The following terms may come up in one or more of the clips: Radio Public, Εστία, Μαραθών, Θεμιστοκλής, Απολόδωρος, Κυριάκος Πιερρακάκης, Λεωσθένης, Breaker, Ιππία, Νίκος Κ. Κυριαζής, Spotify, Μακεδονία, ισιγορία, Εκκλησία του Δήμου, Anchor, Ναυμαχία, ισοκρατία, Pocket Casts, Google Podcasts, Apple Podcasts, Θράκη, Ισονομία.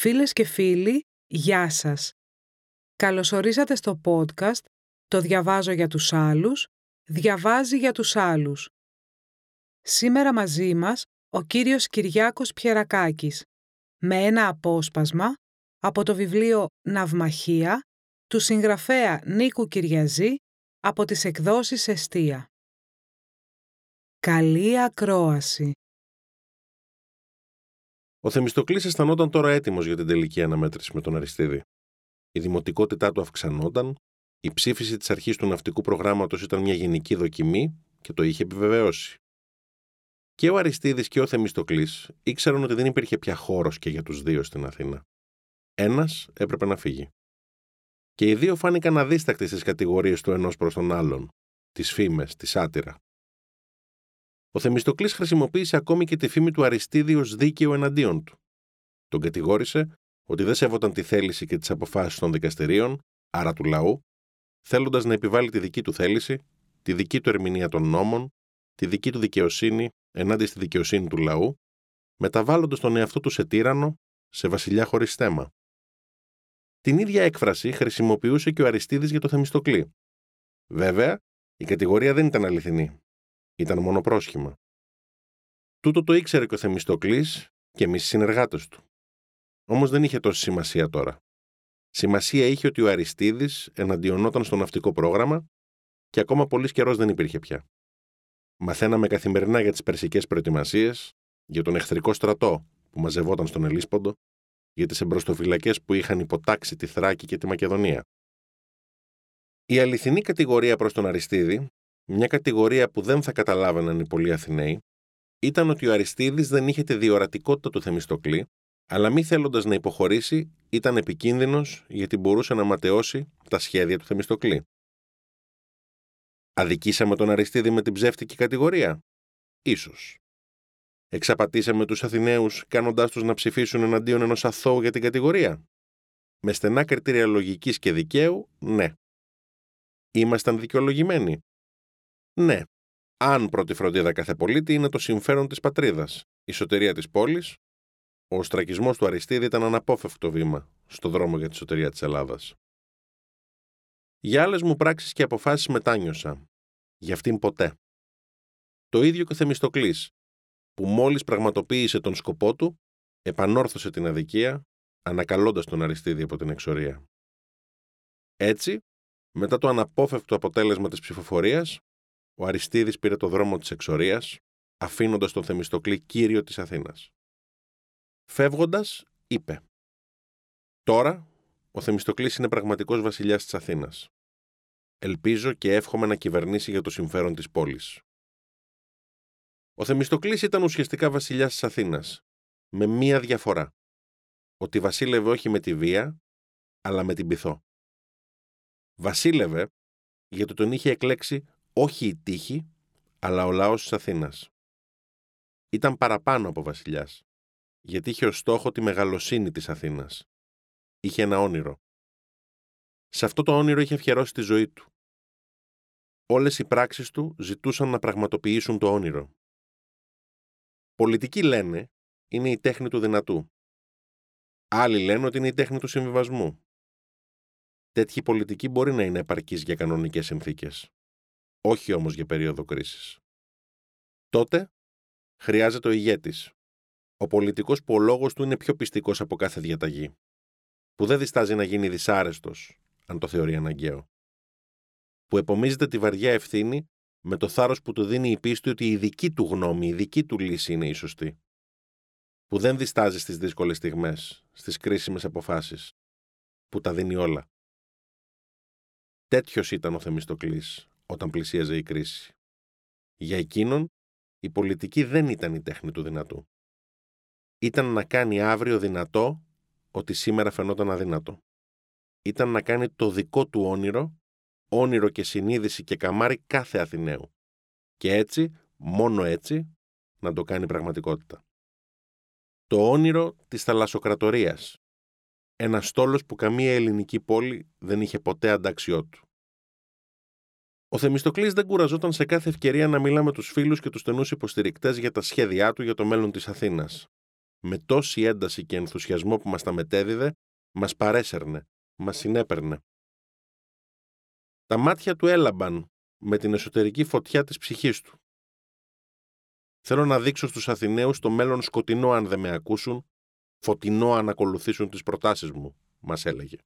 Φίλες και φίλοι, γεια σας. Καλωσορίσατε στο podcast «Το διαβάζω για τους άλλους, διαβάζει για τους άλλους». Σήμερα μαζί μας ο κύριος Κυριάκος Πιερρακάκης με ένα απόσπασμα από το βιβλίο «Ναυμαχία» του συγγραφέα Νίκου Κυριαζή από τις εκδόσεις Εστία. Καλή ακρόαση. Ο Θεμιστοκλής αισθανόταν τώρα έτοιμος για την τελική αναμέτρηση με τον Αριστείδη. Η δημοτικότητά του αυξανόταν, η ψήφιση της αρχής του ναυτικού προγράμματος ήταν μια γενική δοκιμή και το είχε επιβεβαιώσει. Και ο Αριστείδης και ο Θεμιστοκλής ήξεραν ότι δεν υπήρχε πια χώρος και για τους δύο στην Αθήνα. Ένας έπρεπε να φύγει. Και οι δύο φάνηκαν αδίστακτοι στις κατηγορίες του ενός προς τον άλλον, τις φήμες, τη σάτυρα. Ο Θεμιστοκλής χρησιμοποίησε ακόμη και τη φήμη του Αριστείδη ως δίκαιο εναντίον του. Τον κατηγόρησε ότι δεν σέβονταν τη θέληση και τις αποφάσεις των δικαστηρίων, άρα του λαού, θέλοντας να επιβάλλει τη δική του θέληση, τη δική του ερμηνεία των νόμων, τη δική του δικαιοσύνη ενάντια στη δικαιοσύνη του λαού, μεταβάλλοντας τον εαυτό του σε τύραννο, σε βασιλιά χωρίς θέμα. Την ίδια έκφραση χρησιμοποιούσε και ο Αριστείδης για το Θεμιστοκλή. Βέβαια, η κατηγορία δεν ήταν αληθινή. Ήταν μόνο πρόσχημα. Τούτο το ήξερε και ο Θεμιστοκλής και εμείς οι συνεργάτες του. Όμως δεν είχε τόση σημασία τώρα. Σημασία είχε ότι ο Αριστείδης εναντιονόταν στο ναυτικό πρόγραμμα και ακόμα πολύς καιρός δεν υπήρχε πια. Μαθαίναμε καθημερινά για τις περσικές προετοιμασίες, για τον εχθρικό στρατό που μαζευόταν στον Ελλήσποντο, για τις εμπροστοφυλακές που είχαν υποτάξει τη Θράκη και τη Μακεδονία. Η αληθινή κατηγορία προς τον Αριστείδη, μια κατηγορία που δεν θα καταλάβαιναν οι πολλοί Αθηναίοι, ήταν ότι ο Αριστείδης δεν είχε τη διορατικότητα του Θεμιστοκλή, αλλά μη θέλοντας να υποχωρήσει, ήταν επικίνδυνος γιατί μπορούσε να ματαιώσει τα σχέδια του Θεμιστοκλή. Αδικήσαμε τον Αριστείδη με την ψεύτικη κατηγορία? Ίσως. Εξαπατήσαμε τους Αθηναίους κάνοντάς τους να ψηφίσουν εναντίον ενός αθώου για την κατηγορία? Με στενά κριτήρια λογικής και δικαίου, ναι. Ήμασταν δικαιολογημένοι? Ναι, αν πρώτη φροντίδα κάθε πολίτη είναι το συμφέρον της πατρίδας, η σωτηρία της πόλης, ο στρακισμός του Αριστείδη ήταν αναπόφευκτο βήμα στο δρόμο για τη σωτηρία της Ελλάδας. Για άλλες μου πράξεις και αποφάσεις μετάνιωσα. Για αυτήν ποτέ. Το ίδιο και ο Θεμιστοκλής, που μόλις πραγματοποίησε τον σκοπό του, επανόρθωσε την αδικία, ανακαλώντας τον Αριστείδη από την εξορία. Έτσι, μετά το αναπόφευκτο αποτέλεσμα της ψηφοφορίας, ο Αριστείδης πήρε το δρόμο της εξορίας, αφήνοντας τον Θεμιστοκλή κύριο της Αθήνας. Φεύγοντας, είπε: «Τώρα ο Θεμιστοκλής είναι πραγματικός βασιλιάς της Αθήνας. Ελπίζω και εύχομαι να κυβερνήσει για το συμφέρον της πόλης». Ο Θεμιστοκλής ήταν ουσιαστικά βασιλιάς της Αθήνας, με μία διαφορά: ότι βασίλευε όχι με τη βία, αλλά με την πυθό. Βασίλευε γιατί τον είχε εκλέξει όχι η τύχη, αλλά ο λαός της Αθήνας. Ήταν παραπάνω από βασιλιάς, γιατί είχε ως στόχο τη μεγαλοσύνη της Αθήνας. Είχε ένα όνειρο. Σε αυτό το όνειρο είχε αφιερώσει τη ζωή του. Όλες οι πράξεις του ζητούσαν να πραγματοποιήσουν το όνειρο. Πολιτικοί λένε είναι η τέχνη του δυνατού. Άλλοι λένε ότι είναι η τέχνη του συμβιβασμού. Τέτοιοι πολιτικοί μπορεί να είναι επαρκείς για κανονικές συνθήκες. Όχι όμως για περίοδο κρίσης. Τότε χρειάζεται ο ηγέτης, ο πολιτικός που ο λόγος του είναι πιο πιστικός από κάθε διαταγή, που δεν διστάζει να γίνει δυσάρεστος, αν το θεωρεί αναγκαίο, που επομίζεται τη βαριά ευθύνη με το θάρρος που του δίνει η πίστη ότι η δική του γνώμη, η δική του λύση είναι η σωστή, που δεν διστάζει στις δύσκολες στιγμές, στις κρίσιμες αποφάσεις, που τα δίνει όλα. Τέτοιος ήταν ο Θεμιστοκλής όταν πλησίαζε η κρίση. Για εκείνον, η πολιτική δεν ήταν η τέχνη του δυνατού. Ήταν να κάνει αύριο δυνατό ότι σήμερα φαινόταν αδύνατο. Ήταν να κάνει το δικό του όνειρο, όνειρο και συνείδηση και καμάρι κάθε Αθηναίου. Και έτσι, μόνο έτσι, να το κάνει πραγματικότητα. Το όνειρο της θαλασσοκρατορίας. Ένας στόλος που καμία ελληνική πόλη δεν είχε ποτέ αντάξιό του. Ο Θεμιστοκλής δεν κουραζόταν σε κάθε ευκαιρία να μιλά με τους φίλους και τους στενούς υποστηρικτές για τα σχέδιά του για το μέλλον της Αθήνας, με τόση ένταση και ενθουσιασμό που μας τα μετέδιδε, μας παρέσερνε, μας συνέπαιρνε. Τα μάτια του έλαμπαν με την εσωτερική φωτιά της ψυχής του. Θέλω να δείξω στους Αθηναίους το μέλλον σκοτεινό αν δεν με ακούσουν, φωτεινό αν ακολουθήσουν τις προτάσεις μου, μας έλεγε.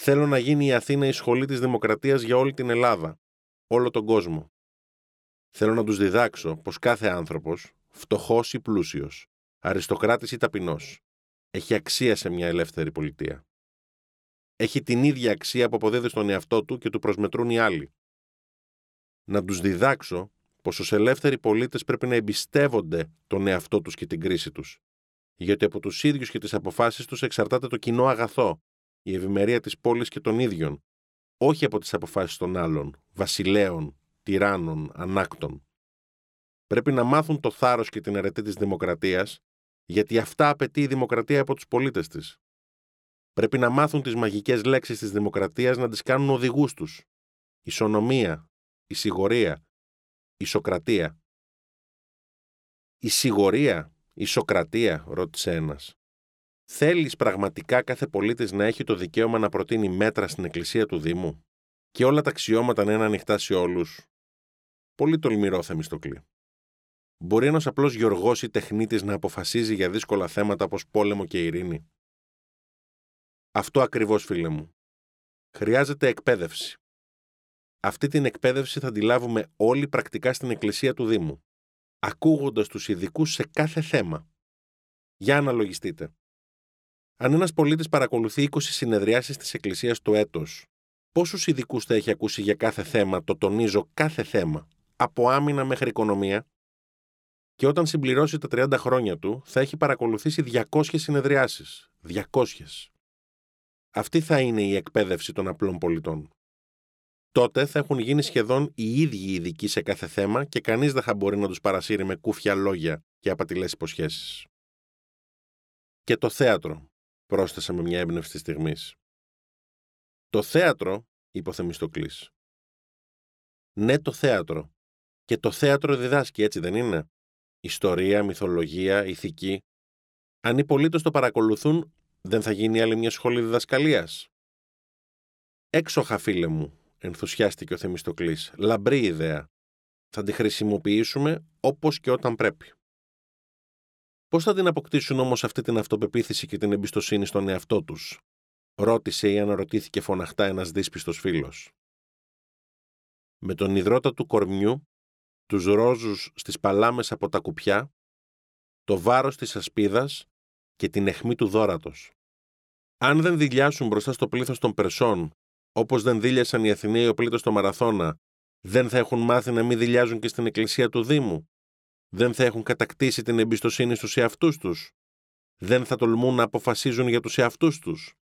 Θέλω να γίνει η Αθήνα η σχολή της δημοκρατίας για όλη την Ελλάδα, όλο τον κόσμο. Θέλω να τους διδάξω πως κάθε άνθρωπος, φτωχός ή πλούσιος, αριστοκράτης ή ταπεινός, έχει αξία σε μια ελεύθερη πολιτεία. Έχει την ίδια αξία που αποδίδει στον εαυτό του και του προσμετρούν οι άλλοι. Να τους διδάξω πως ως ελεύθεροι πολίτες πρέπει να εμπιστεύονται τον εαυτό τους και την κρίση τους, γιατί από τους ίδιους και τις αποφάσεις τους εξαρτάται το κοινό αγαθό, η ευημερία της πόλης και των ίδιων, όχι από τις αποφάσεις των άλλων, βασιλέων, τυράννων, ανάκτων. Πρέπει να μάθουν το θάρρος και την αρετή της δημοκρατίας, γιατί αυτά απαιτεί η δημοκρατία από τους πολίτες της. Πρέπει να μάθουν τις μαγικές λέξεις της δημοκρατίας να τις κάνουν οδηγούς τους. Ισονομία, ισιγορία, ισοκρατία. Ισιγορία, ισοκρατία, ρώτησε ένας. Θέλεις πραγματικά κάθε πολίτης να έχει το δικαίωμα να προτείνει μέτρα στην Εκκλησία του Δήμου και όλα τα αξιώματα να είναι ανοιχτά σε όλους? Πολύ τολμηρό, Θεμιστοκλή. Μπορεί ένας απλός γεωργός ή τεχνίτης να αποφασίζει για δύσκολα θέματα όπως πόλεμο και ειρήνη? Αυτό ακριβώς, φίλε μου. Χρειάζεται εκπαίδευση. Αυτή την εκπαίδευση θα τη λάβουμε όλοι πρακτικά στην Εκκλησία του Δήμου, ακούγοντας τους ειδικούς σε κάθε θέμα. Για αναλογιστείτε. Αν ένας πολίτης παρακολουθεί 20 συνεδριάσεις της Εκκλησίας το έτος, πόσους ειδικούς θα έχει ακούσει για κάθε θέμα, το τονίζω κάθε θέμα, από άμυνα μέχρι οικονομία, και όταν συμπληρώσει τα 30 χρόνια του θα έχει παρακολουθήσει 200 συνεδριάσεις. 200. Αυτή θα είναι η εκπαίδευση των απλών πολιτών. Τότε θα έχουν γίνει σχεδόν οι ίδιοι ειδικοί σε κάθε θέμα και κανείς δεν θα μπορεί να τους παρασύρει με κούφια λόγια και απατηλές υποσχέσεις. Και το θέατρο, πρόσθεσα με μια έμπνευση της στιγμής. Το θέατρο, είπε ο Θεμιστοκλής. Ναι, το θέατρο. Και το θέατρο διδάσκει, έτσι δεν είναι? Ιστορία, μυθολογία, ηθική. Αν οι πολίτες το παρακολουθούν, δεν θα γίνει άλλη μια σχολή διδασκαλίας? Έξοχα, φίλε μου, ενθουσιάστηκε ο Θεμιστοκλής. Λαμπρή ιδέα. Θα τη χρησιμοποιήσουμε όπως και όταν πρέπει. Πώς θα την αποκτήσουν όμως αυτή την αυτοπεποίθηση και την εμπιστοσύνη στον εαυτό τους? Ρώτησε ή αναρωτήθηκε φωναχτά ένας δύσπιστος φίλος. Με τον ιδρώτα του κορμιού, τους ρόζους στις παλάμες από τα κουπιά, το βάρος της ασπίδας και την αιχμή του δόρατος. Αν δεν δειλιάσουν μπροστά στο πλήθος των Περσών, όπως δεν δείλιασαν οι Αθηναίοι ο πλήθος στο Μαραθώνα, δεν θα έχουν μάθει να μην δειλιάζουν και στην Εκκλησία του Δήμου? Δεν θα έχουν κατακτήσει την εμπιστοσύνη στους εαυτούς τους? Δεν θα τολμούν να αποφασίζουν για τους εαυτούς τους?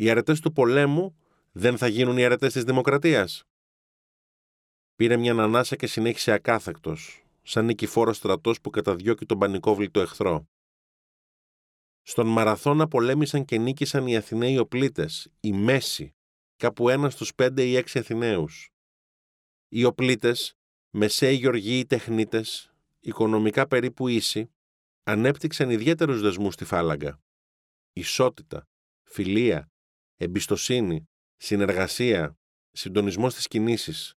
Οι αρετές του πολέμου δεν θα γίνουν οι αρετές της δημοκρατίας? Πήρε μια ανάσα και συνέχισε ακάθεκτος, σαν νικηφόρος στρατός που καταδιώκει τον πανικόβλητο εχθρό. Στον Μαραθώνα πολέμησαν και νίκησαν οι Αθηναίοι οπλίτες, οι μέσοι, κάπου 1 στους 5 ή 6 Αθηναίους. Οι οπλίτες, μεσαίοι γεωργοί ή τεχνίτες, οικονομικά περίπου ίσοι, ανέπτυξαν ιδιαίτερους δεσμούς στη φάλαγγα. Ισότητα, φιλία, εμπιστοσύνη, συνεργασία, συντονισμός στις κινήσεις.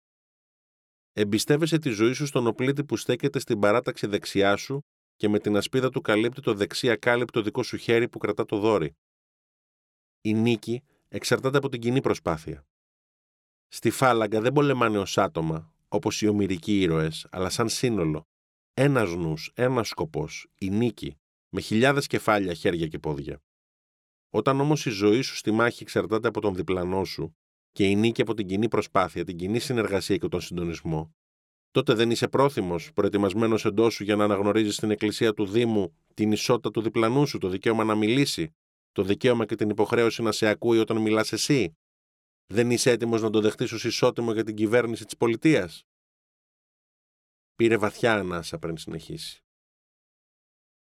Εμπιστεύεσαι τη ζωή σου στον οπλίτη που στέκεται στην παράταξη δεξιά σου και με την ασπίδα του καλύπτει το δεξί ακάλυπτο δικό σου χέρι που κρατά το δόρι. Η νίκη εξαρτάται από την κοινή προσπάθεια. Στη φάλαγγα δεν πολεμάνε ως άτομα, όπως οι ομηρικοί ήρωες, αλλά σαν σύνολο. Ένας νους, ένας σκοπός, η νίκη, με χιλιάδες κεφάλια, χέρια και πόδια. Όταν όμως η ζωή σου στη μάχη εξαρτάται από τον διπλανό σου και η νίκη από την κοινή προσπάθεια, την κοινή συνεργασία και τον συντονισμό, τότε δεν είσαι πρόθυμος, προετοιμασμένος εντός σου για να αναγνωρίζεις στην Εκκλησία του Δήμου την ισότητα του διπλανού σου, το δικαίωμα να μιλήσει, το δικαίωμα και την υποχρέωση να σε ακούει όταν μιλάς εσύ? Δεν είσαι έτοιμος να το δεχτείς ως ισότιμο για την κυβέρνηση της πολιτείας? Πήρε βαθιά ανάσα πριν συνεχίσει.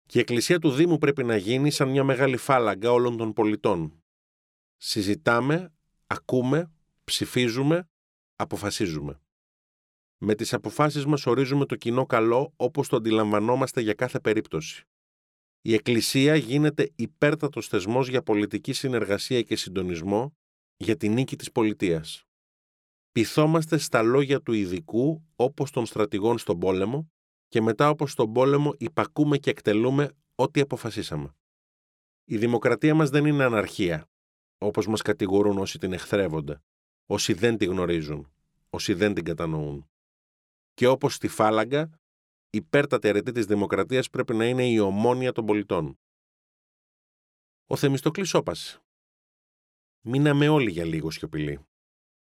Και η Εκκλησία του Δήμου πρέπει να γίνει σαν μια μεγάλη φάλαγγα όλων των πολιτών. Συζητάμε, ακούμε, ψηφίζουμε, αποφασίζουμε. Με τις αποφάσεις μας ορίζουμε το κοινό καλό όπως το αντιλαμβανόμαστε για κάθε περίπτωση. η Εκκλησία γίνεται υπέρτατος θεσμός για πολιτική συνεργασία και συντονισμό για τη νίκη της πολιτείας. Πειθόμαστε στα λόγια του ειδικού όπως των στρατηγών στον πόλεμο και μετά όπως στον πόλεμο υπακούμε και εκτελούμε ό,τι αποφασίσαμε. Η δημοκρατία μας δεν είναι αναρχία, όπως μας κατηγορούν όσοι την εχθρεύονται, όσοι δεν τη γνωρίζουν, όσοι δεν την κατανοούν. Και όπως στη φάλαγγα, υπέρτατη αρετή της δημοκρατίας πρέπει να είναι η ομόνοια των πολιτών. Ο Θεμιστοκλής όπασε. Μείναμε όλοι για λίγο σιωπηλοί.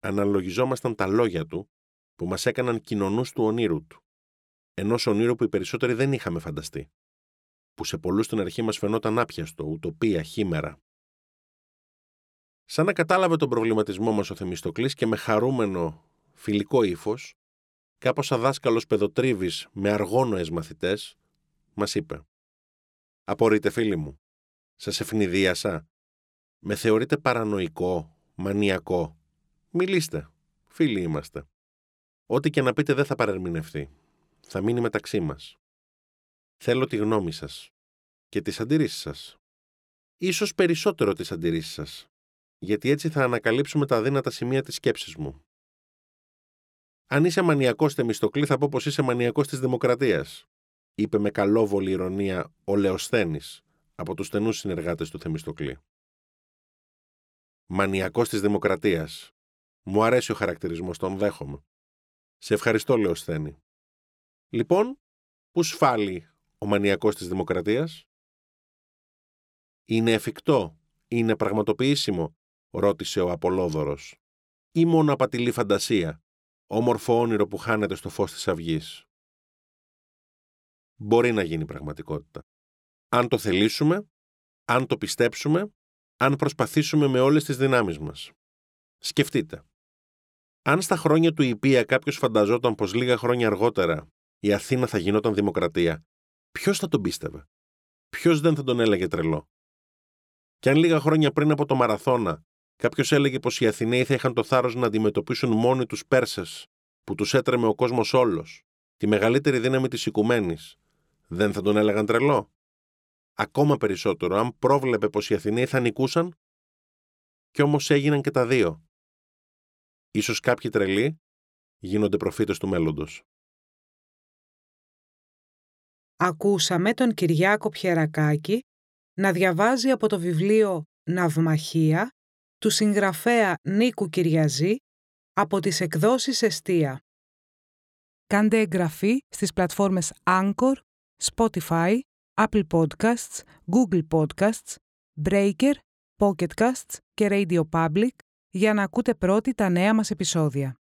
Αναλογιζόμασταν τα λόγια του που μας έκαναν κοινωνούς του ονείρου του, ενός ονείρου που οι περισσότεροι δεν είχαμε φανταστεί, που σε πολλούς στην αρχή μας φαινόταν άπιαστο, ουτοπία, χήμερα. Σαν να κατάλαβε τον προβληματισμό μας ο Θεμιστοκλής και με χαρούμενο φιλικό ύφος, κάπως σαν δάσκαλος παιδοτρίβης με αργόνοες μαθητές, μας είπε: «Απορείτε, φίλοι μου, σας ευνηδίασα, με θεωρείτε παρανοϊκό, μανιακό. Μιλήστε, φίλοι είμαστε. Ό,τι και να πείτε δεν θα παρερμηνευτεί. Θα μείνει μεταξύ μας. Θέλω τη γνώμη σας και τις αντιρρήσεις σας. Ίσως περισσότερο τις αντιρρήσεις σας, γιατί έτσι θα ανακαλύψουμε τα αδύνατα σημεία της σκέψης μου. Αν είσαι μανιακός, Θεμιστοκλή, θα πω πως είσαι μανιακός της δημοκρατίας», είπε με καλόβολη ηρωνία ο Λεωσθένης από τους στενούς συνεργάτες του Θεμιστοκλή. «Μανιακός της δημοκρατίας. Μου αρέσει ο χαρακτηρισμός, τον δέχομαι. Σε ευχαριστώ, Λεωσθένη. Λοιπόν, πού σφάλει ο μανιακός της δημοκρατίας? Είναι εφικτό, είναι πραγματοποιήσιμο?» ρώτησε ο Απολόδωρος. «Ή μόνο απατηλή φαντασία, όμορφο όνειρο που χάνεται στο φως της αυγής?» «Μπορεί να γίνει πραγματικότητα. Αν το θελήσουμε, αν το πιστέψουμε, αν προσπαθήσουμε με όλες τις δυνάμεις μας. Σκεφτείτε. Αν στα χρόνια του Ιππία κάποιος φανταζόταν πως λίγα χρόνια αργότερα η Αθήνα θα γινόταν δημοκρατία, ποιος θα τον πίστευε? Ποιος δεν θα τον έλεγε τρελό? Και αν λίγα χρόνια πριν από το Μαραθώνα κάποιος έλεγε πως οι Αθηναίοι θα είχαν το θάρρος να αντιμετωπίσουν μόνοι τους Πέρσες, που τους έτρεμε ο κόσμος όλος, τη μεγαλύτερη δύναμη της οικουμένης, δεν θα τον έλεγαν τρελό? Ακόμα περισσότερο, αν πρόβλεπε πως οι Αθηναίοι θα νικούσαν. Κι όμως έγιναν και τα δύο. Ίσως κάποιοι τρελοί γίνονται προφήτες του μέλλοντος». Ακούσαμε τον Κυριάκο Πιερρακάκη να διαβάζει από το βιβλίο «Ναυμαχία» του συγγραφέα Νίκου Κυριαζή από τις εκδόσεις Εστία. Κάντε εγγραφή στις πλατφόρμες Anchor, Spotify, Apple Podcasts, Google Podcasts, Breaker, Pocket Casts και Radio Public για να ακούτε πρώτοι τα νέα μας επεισόδια.